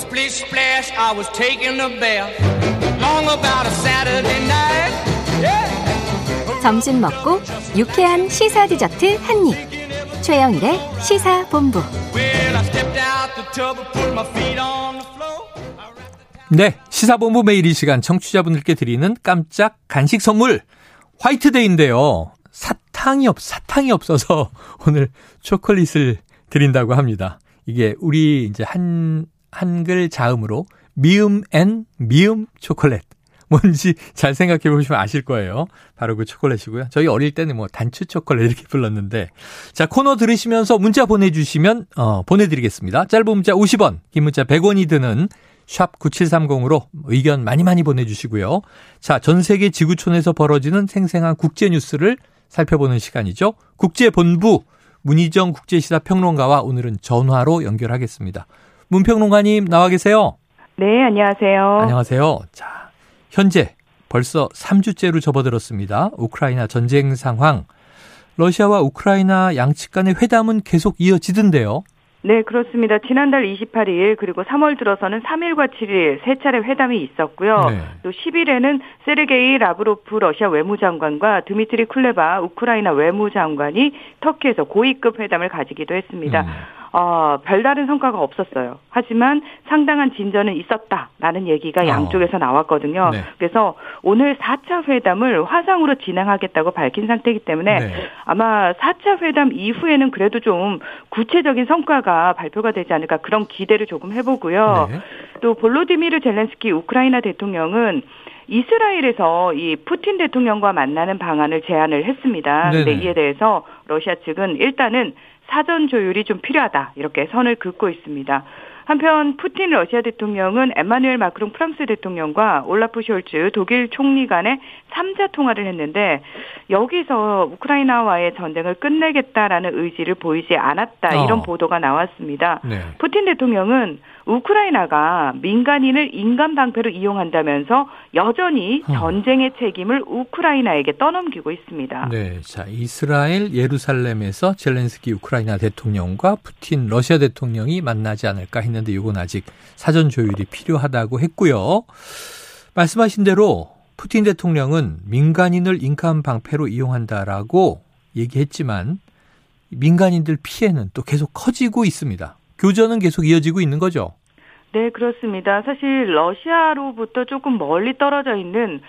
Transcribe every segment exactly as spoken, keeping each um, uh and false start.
splish splash, I was taking a bath. Long about a Saturday night. Yeah. 점심 먹고 유쾌한 시사 디저트 한 입. 최영일의 시사 본부. 네, 시사본부 매일 이 시간 청취자분들께 드리는 깜짝 간식 선물 화이트데이인데요. 사탕이 없 사탕이 없어서 오늘 초콜릿을 드린다고 합니다. 이게 우리 이제 한 한글 자음으로 미음 앤 미음 초콜릿. 뭔지 잘 생각해 보시면 아실 거예요. 바로 그 초콜릿이고요. 저희 어릴 때는 뭐 단추 초콜릿 이렇게 불렀는데. 자, 코너 들으시면서 문자 보내주시면, 어, 보내드리겠습니다. 짧은 문자 오십 원, 긴 문자 백 원이 드는 샵 구칠삼공으로 의견 많이 많이 보내주시고요. 자, 전 세계 지구촌에서 벌어지는 생생한 국제뉴스를 살펴보는 시간이죠. 국제본부, 문희정 국제시사평론가와 오늘은 전화로 연결하겠습니다. 문평론가님 나와 계세요? 네, 안녕하세요. 안녕하세요. 자. 현재 벌써 삼 주째로 접어들었습니다. 우크라이나 전쟁 상황. 러시아와 우크라이나 양측 간의 회담은 계속 이어지던데요. 네, 그렇습니다. 지난달 이십팔 일 그리고 삼월 들어서는 삼 일과 칠 일 세 차례 회담이 있었고요. 네. 또 십 일에는 세르게이 라브로프 러시아 외무장관과 드미트리 쿨레바 우크라이나 외무장관이 터키에서 고위급 회담을 가지기도 했습니다. 음. 어, 별다른 성과가 없었어요. 하지만 상당한 진전은 있었다라는 얘기가 양쪽에서 나왔거든요. 네. 그래서 오늘 사 차 회담을 화상으로 진행하겠다고 밝힌 상태이기 때문에 네. 아마 사 차 회담 이후에는 그래도 좀 구체적인 성과가 발표가 되지 않을까 그런 기대를 조금 해보고요. 네. 또 볼로디미르 젤렌스키 우크라이나 대통령은 이스라엘에서 이 푸틴 대통령과 만나는 방안을 제안을 했습니다. 그런데 이에 대해서 러시아 측은 일단은 사전 조율이 좀 필요하다 이렇게 선을 긋고 있습니다. 한편 푸틴 러시아 대통령은 에마뉘엘 마크롱 프랑스 대통령과 올라프 숄츠 독일 총리 간에 삼 자 통화를 했는데 여기서 우크라이나와의 전쟁을 끝내겠다라는 의지를 보이지 않았다 이런 어. 보도가 나왔습니다. 네. 푸틴 대통령은 우크라이나가 민간인을 인간 방패로 이용한다면서 여전히 전쟁의 책임을 우크라이나에게 떠넘기고 있습니다. 네, 자 이스라엘 예루살렘에서 젤렌스키 우크라이나 대통령과 푸틴 러시아 대통령이 만나지 않을까 했는데 이건 아직 사전 조율이 필요하다고 했고요. 말씀하신 대로 푸틴 대통령은 민간인을 인간 방패로 이용한다라고 얘기했지만 민간인들 피해는 또 계속 커지고 있습니다. 교전은 계속 이어지고 있는 거죠? 네, 그렇습니다. 사실 러시아로부터 조금 멀리 떨어져 있는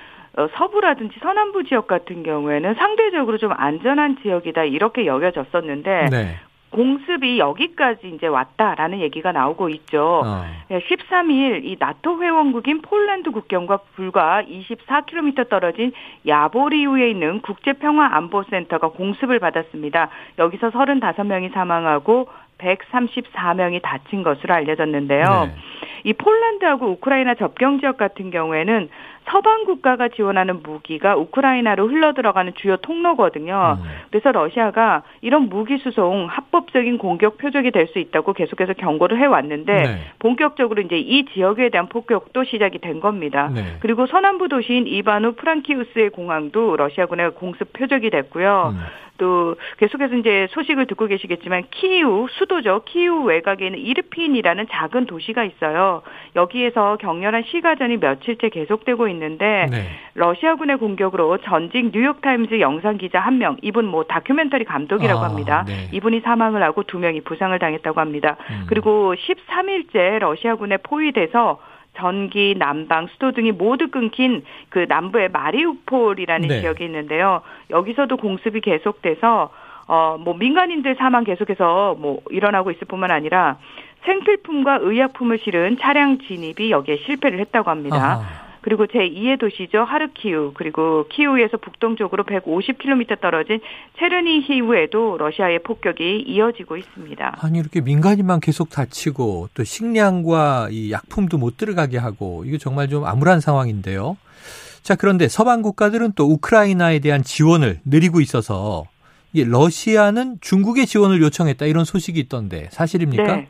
서부라든지 서남부 지역 같은 경우에는 상대적으로 좀 안전한 지역이다 이렇게 여겨졌었는데 네. 공습이 여기까지 이제 왔다라는 얘기가 나오고 있죠. 어. 십삼 일 이 나토 회원국인 폴란드 국경과 불과 이십사 킬로미터 떨어진 야보리우에 있는 국제평화안보센터가 공습을 받았습니다. 여기서 삼십오 명이 사망하고 백삼십사 명이 다친 것으로 알려졌는데요. 네. 이 폴란드하고 우크라이나 접경 지역 같은 경우에는 서방 국가가 지원하는 무기가 우크라이나로 흘러들어가는 주요 통로거든요. 음. 그래서 러시아가 이런 무기 수송 합법적인 공격 표적이 될 수 있다고 계속해서 경고를 해왔는데 네. 본격적으로 이제 이 지역에 대한 폭격도 시작이 된 겁니다. 네. 그리고 서남부 도시인 이바누 프랑키우스의 공항도 러시아군의 공습 표적이 됐고요. 음. 또 계속해서 이제 소식을 듣고 계시겠지만 키이우 수도죠. 키이우 외곽에 있는 이르핀이라는 작은 도시가 있어요. 여기에서 격렬한 시가전이 며칠째 계속되고 있는데 네. 러시아군의 공격으로 전직 뉴욕타임즈 영상기자 한 명, 이분 뭐 다큐멘터리 감독이라고 아, 합니다. 네. 이분이 사망을 하고 두 명이 부상을 당했다고 합니다. 음. 그리고 십삼 일째 러시아군에 포위돼서 전기, 난방, 수도 등이 모두 끊긴 그 남부의 마리우폴이라는 네. 지역이 있는데요. 여기서도 공습이 계속돼서 어, 뭐 민간인들 사망 계속해서 뭐 일어나고 있을 뿐만 아니라 생필품과 의약품을 실은 차량 진입이 여기에 실패를 했다고 합니다. 아하. 그리고 제이의 도시죠. 하르키우 그리고 키우에서 북동쪽으로 백오십 킬로미터 떨어진 체르니히우에도 러시아의 폭격이 이어지고 있습니다. 아니 이렇게 민간인만 계속 다치고 또 식량과 이 약품도 못 들어가게 하고 이게 정말 좀 암울한 상황인데요. 자 그런데 서방 국가들은 또 우크라이나에 대한 지원을 느리고 있어서 이게 러시아는 중국의 지원을 요청했다 이런 소식이 있던데 사실입니까? 네.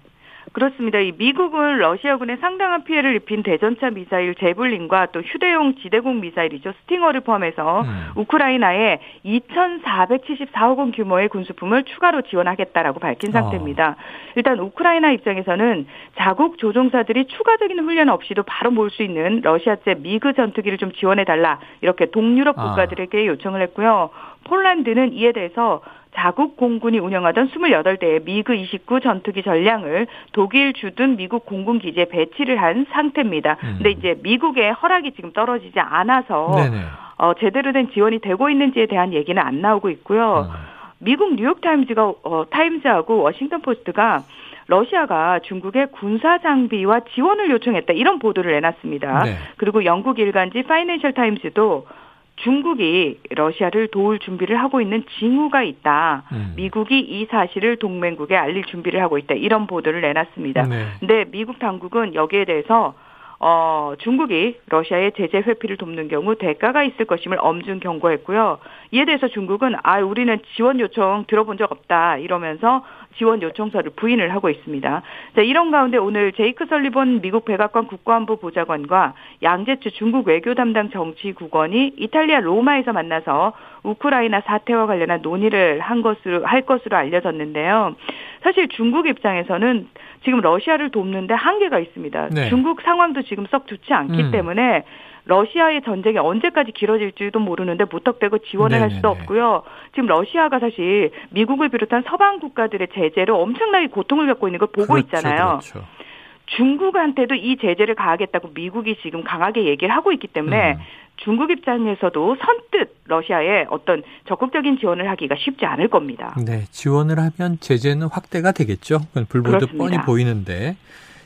그렇습니다. 이 미국은 러시아군에 상당한 피해를 입힌 대전차 미사일 제블린과 또 휴대용 지대공 미사일이죠. 스팅어를 포함해서 음. 우크라이나에 이천사백칠십사억 원 규모의 군수품을 추가로 지원하겠다라고 밝힌 상태입니다. 어. 일단 우크라이나 입장에서는 자국 조종사들이 추가적인 훈련 없이도 바로 몰 수 있는 러시아제 미그 전투기를 좀 지원해달라 이렇게 동유럽 국가들에게 어. 요청을 했고요. 폴란드는 이에 대해서 자국 공군이 운영하던 스물여덟 대의 미그 이십구 전투기 전량을 독일 주둔 미국 공군기지에 배치를 한 상태입니다. 그런데 음. 이제 미국의 허락이 지금 떨어지지 않아서 어, 제대로 된 지원이 되고 있는지에 대한 얘기는 안 나오고 있고요. 음. 미국 뉴욕타임즈가, 어, 타임즈하고 워싱턴 포스트가 러시아가 중국의 군사 장비와 지원을 요청했다 이런 보도를 내놨습니다. 네. 그리고 영국 일간지 파이낸셜 타임즈도 중국이 러시아를 도울 준비를 하고 있는 징후가 있다. 음. 미국이 이 사실을 동맹국에 알릴 준비를 하고 있다. 이런 보도를 내놨습니다. 그런데 네. 미국 당국은 여기에 대해서 어, 중국이 러시아의 제재 회피를 돕는 경우 대가가 있을 것임을 엄중 경고했고요. 이에 대해서 중국은 아, 우리는 지원 요청 들어본 적 없다 이러면서 지원 요청서를 부인을 하고 있습니다. 자, 이런 가운데 오늘 제이크 설리번 미국 백악관 국가안보 보좌관과 양재추 중국 외교 담당 정치국원이 이탈리아 로마에서 만나서 우크라이나 사태와 관련한 논의를 한 것으로 할 것으로 알려졌는데요. 사실 중국 입장에서는 지금 러시아를 돕는데 한계가 있습니다. 네. 중국 상황도 지금 썩 좋지 않기 음. 때문에 러시아의 전쟁이 언제까지 길어질지도 모르는데 무턱대고 지원을 네네네. 할 수도 없고요. 지금 러시아가 사실 미국을 비롯한 서방 국가들의 제재로 엄청나게 고통을 겪고 있는 걸 보고 그렇죠, 있잖아요. 그렇죠. 중국한테도 이 제재를 가하겠다고 미국이 지금 강하게 얘기를 하고 있기 때문에 음. 중국 입장에서도 선뜻 러시아에 어떤 적극적인 지원을 하기가 쉽지 않을 겁니다. 네, 지원을 하면 제재는 확대가 되겠죠. 그건 불보듯 뻔히 보이는데.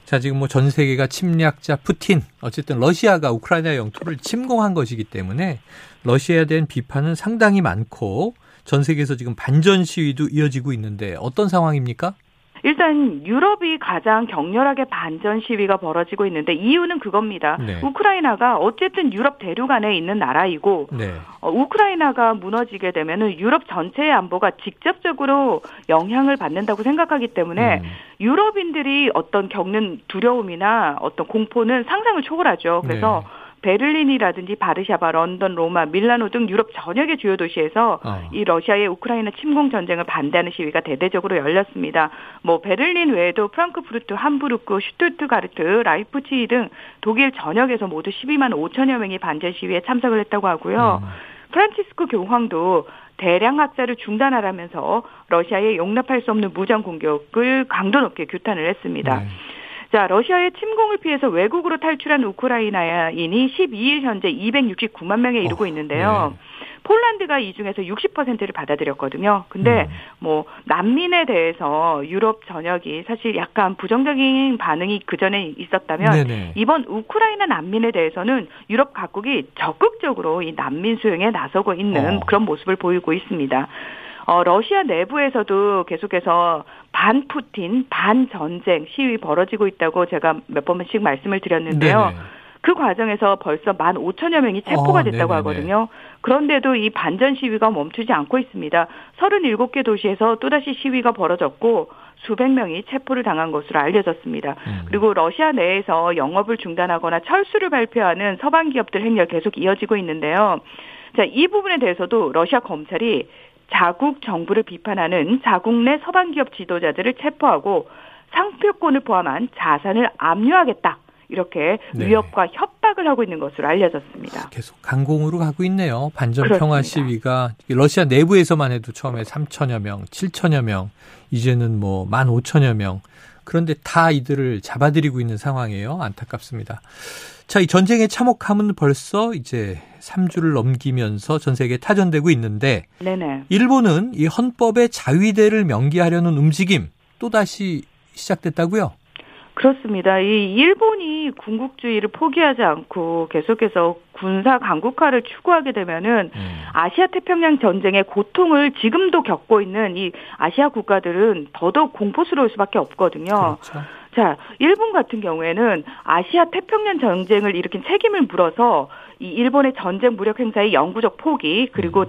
자, 지금 뭐 전 세계가 침략자 푸틴, 어쨌든 러시아가 우크라이나 영토를 침공한 것이기 때문에 러시아에 대한 비판은 상당히 많고 전 세계에서 지금 반전 시위도 이어지고 있는데 어떤 상황입니까? 일단 유럽이 가장 격렬하게 반전 시위가 벌어지고 있는데 이유는 그겁니다. 네. 우크라이나가 어쨌든 유럽 대륙 안에 있는 나라이고 네. 어, 우크라이나가 무너지게 되면은 유럽 전체의 안보가 직접적으로 영향을 받는다고 생각하기 때문에 음. 유럽인들이 어떤 겪는 두려움이나 어떤 공포는 상상을 초월하죠. 그래서 네. 베를린이라든지 바르샤바, 런던, 로마, 밀라노 등 유럽 전역의 주요 도시에서 어. 이 러시아의 우크라이나 침공 전쟁을 반대하는 시위가 대대적으로 열렸습니다. 뭐 베를린 외에도 프랑크푸르트, 함부르크, 슈투트가르트, 라이프치히 등 독일 전역에서 모두 십이만 오천여 명이 반전 시위에 참석을 했다고 하고요. 음. 프란치스코 교황도 대량 학살을 중단하라면서 러시아에 용납할 수 없는 무장 공격을 강도 높게 규탄을 했습니다. 네. 자, 러시아의 침공을 피해서 외국으로 탈출한 우크라이나인이 십이 일 현재 이백육십구만 명에 이르고 있는데요. 어, 네. 폴란드가 이 중에서 육십 퍼센트를 받아들였거든요. 근데 음. 뭐 난민에 대해서 유럽 전역이 사실 약간 부정적인 반응이 그전에 있었다면 네네. 이번 우크라이나 난민에 대해서는 유럽 각국이 적극적으로 이 난민 수용에 나서고 있는 어. 그런 모습을 보이고 있습니다. 어, 러시아 내부에서도 계속해서 반 푸틴, 반 전쟁 시위 벌어지고 있다고 제가 몇 번씩 말씀을 드렸는데요. 네네. 그 과정에서 벌써 만 오천여 명이 체포가 됐다고 어, 하거든요. 그런데도 이 반전 시위가 멈추지 않고 있습니다. 서른일곱 개 도시에서 또다시 시위가 벌어졌고 수백 명이 체포를 당한 것으로 알려졌습니다. 음. 그리고 러시아 내에서 영업을 중단하거나 철수를 발표하는 서방 기업들 행렬 계속 이어지고 있는데요. 자, 이 부분에 대해서도 러시아 검찰이 자국 정부를 비판하는 자국 내 서방 기업 지도자들을 체포하고 상표권을 포함한 자산을 압류하겠다. 이렇게 네. 위협과 협박을 하고 있는 것으로 알려졌습니다. 계속 강공으로 가고 있네요. 반전 평화 시위가 러시아 내부에서만 해도 처음에 삼천여 명, 칠천여 명, 이제는 뭐 만 오천여 명. 그런데 다 이들을 잡아들이고 있는 상황이에요. 안타깝습니다. 자, 이 전쟁의 참혹함은 벌써 이제 삼 주를 넘기면서 전 세계에 타전되고 있는데 네네. 일본은 이 헌법의 자위대를 명기하려는 움직임 또다시 시작됐다고요? 그렇습니다. 이 일본이 군국주의를 포기하지 않고 계속해서 군사 강국화를 추구하게 되면은 음. 아시아 태평양 전쟁의 고통을 지금도 겪고 있는 이 아시아 국가들은 더더욱 공포스러울 수밖에 없거든요. 그렇죠. 자, 일본 같은 경우에는 아시아 태평양 전쟁을 일으킨 책임을 물어서 이 일본의 전쟁 무력 행사의 영구적 포기 그리고 음.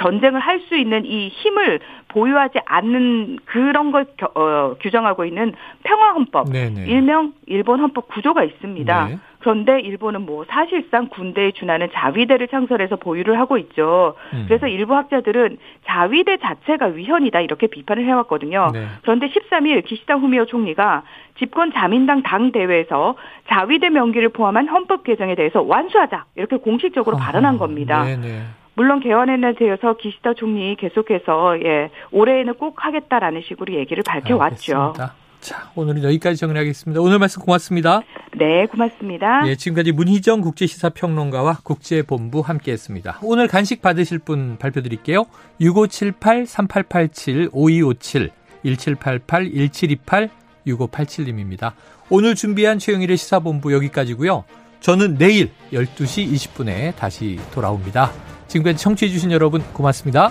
전쟁을 할 수 있는 이 힘을 보유하지 않는 그런 걸 겨, 어, 규정하고 있는 평화헌법, 네네. 일명 일본 헌법 구조가 있습니다. 네. 그런데 일본은 뭐 사실상 군대에 준하는 자위대를 창설해서 보유를 하고 있죠. 음. 그래서 일부 학자들은 자위대 자체가 위헌이다 이렇게 비판을 해왔거든요. 네. 그런데 십삼 일 기시다 후미오 총리가 집권 자민당 당대회에서 자위대 명기를 포함한 헌법 개정에 대해서 완수하자 이렇게 공식적으로 어. 발언한 겁니다. 네네. 물론 개헌에 대해서 기시다 총리 계속해서 예, 올해에는 꼭 하겠다라는 식으로 얘기를 밝혀왔죠. 알겠습니다. 자, 오늘은 여기까지 정리하겠습니다. 오늘 말씀 고맙습니다. 네, 고맙습니다. 예, 지금까지 문희정 국제시사평론가와 국제본부 함께했습니다. 오늘 간식 받으실 분 발표드릴게요. 육오칠팔 삼팔팔칠 오이오칠 일칠팔팔 일칠이팔 육오팔칠님입니다. 오늘 준비한 최영일의 시사본부 여기까지고요. 저는 내일 열두 시 이십 분에 다시 돌아옵니다. 지금까지 청취해주신 여러분 고맙습니다.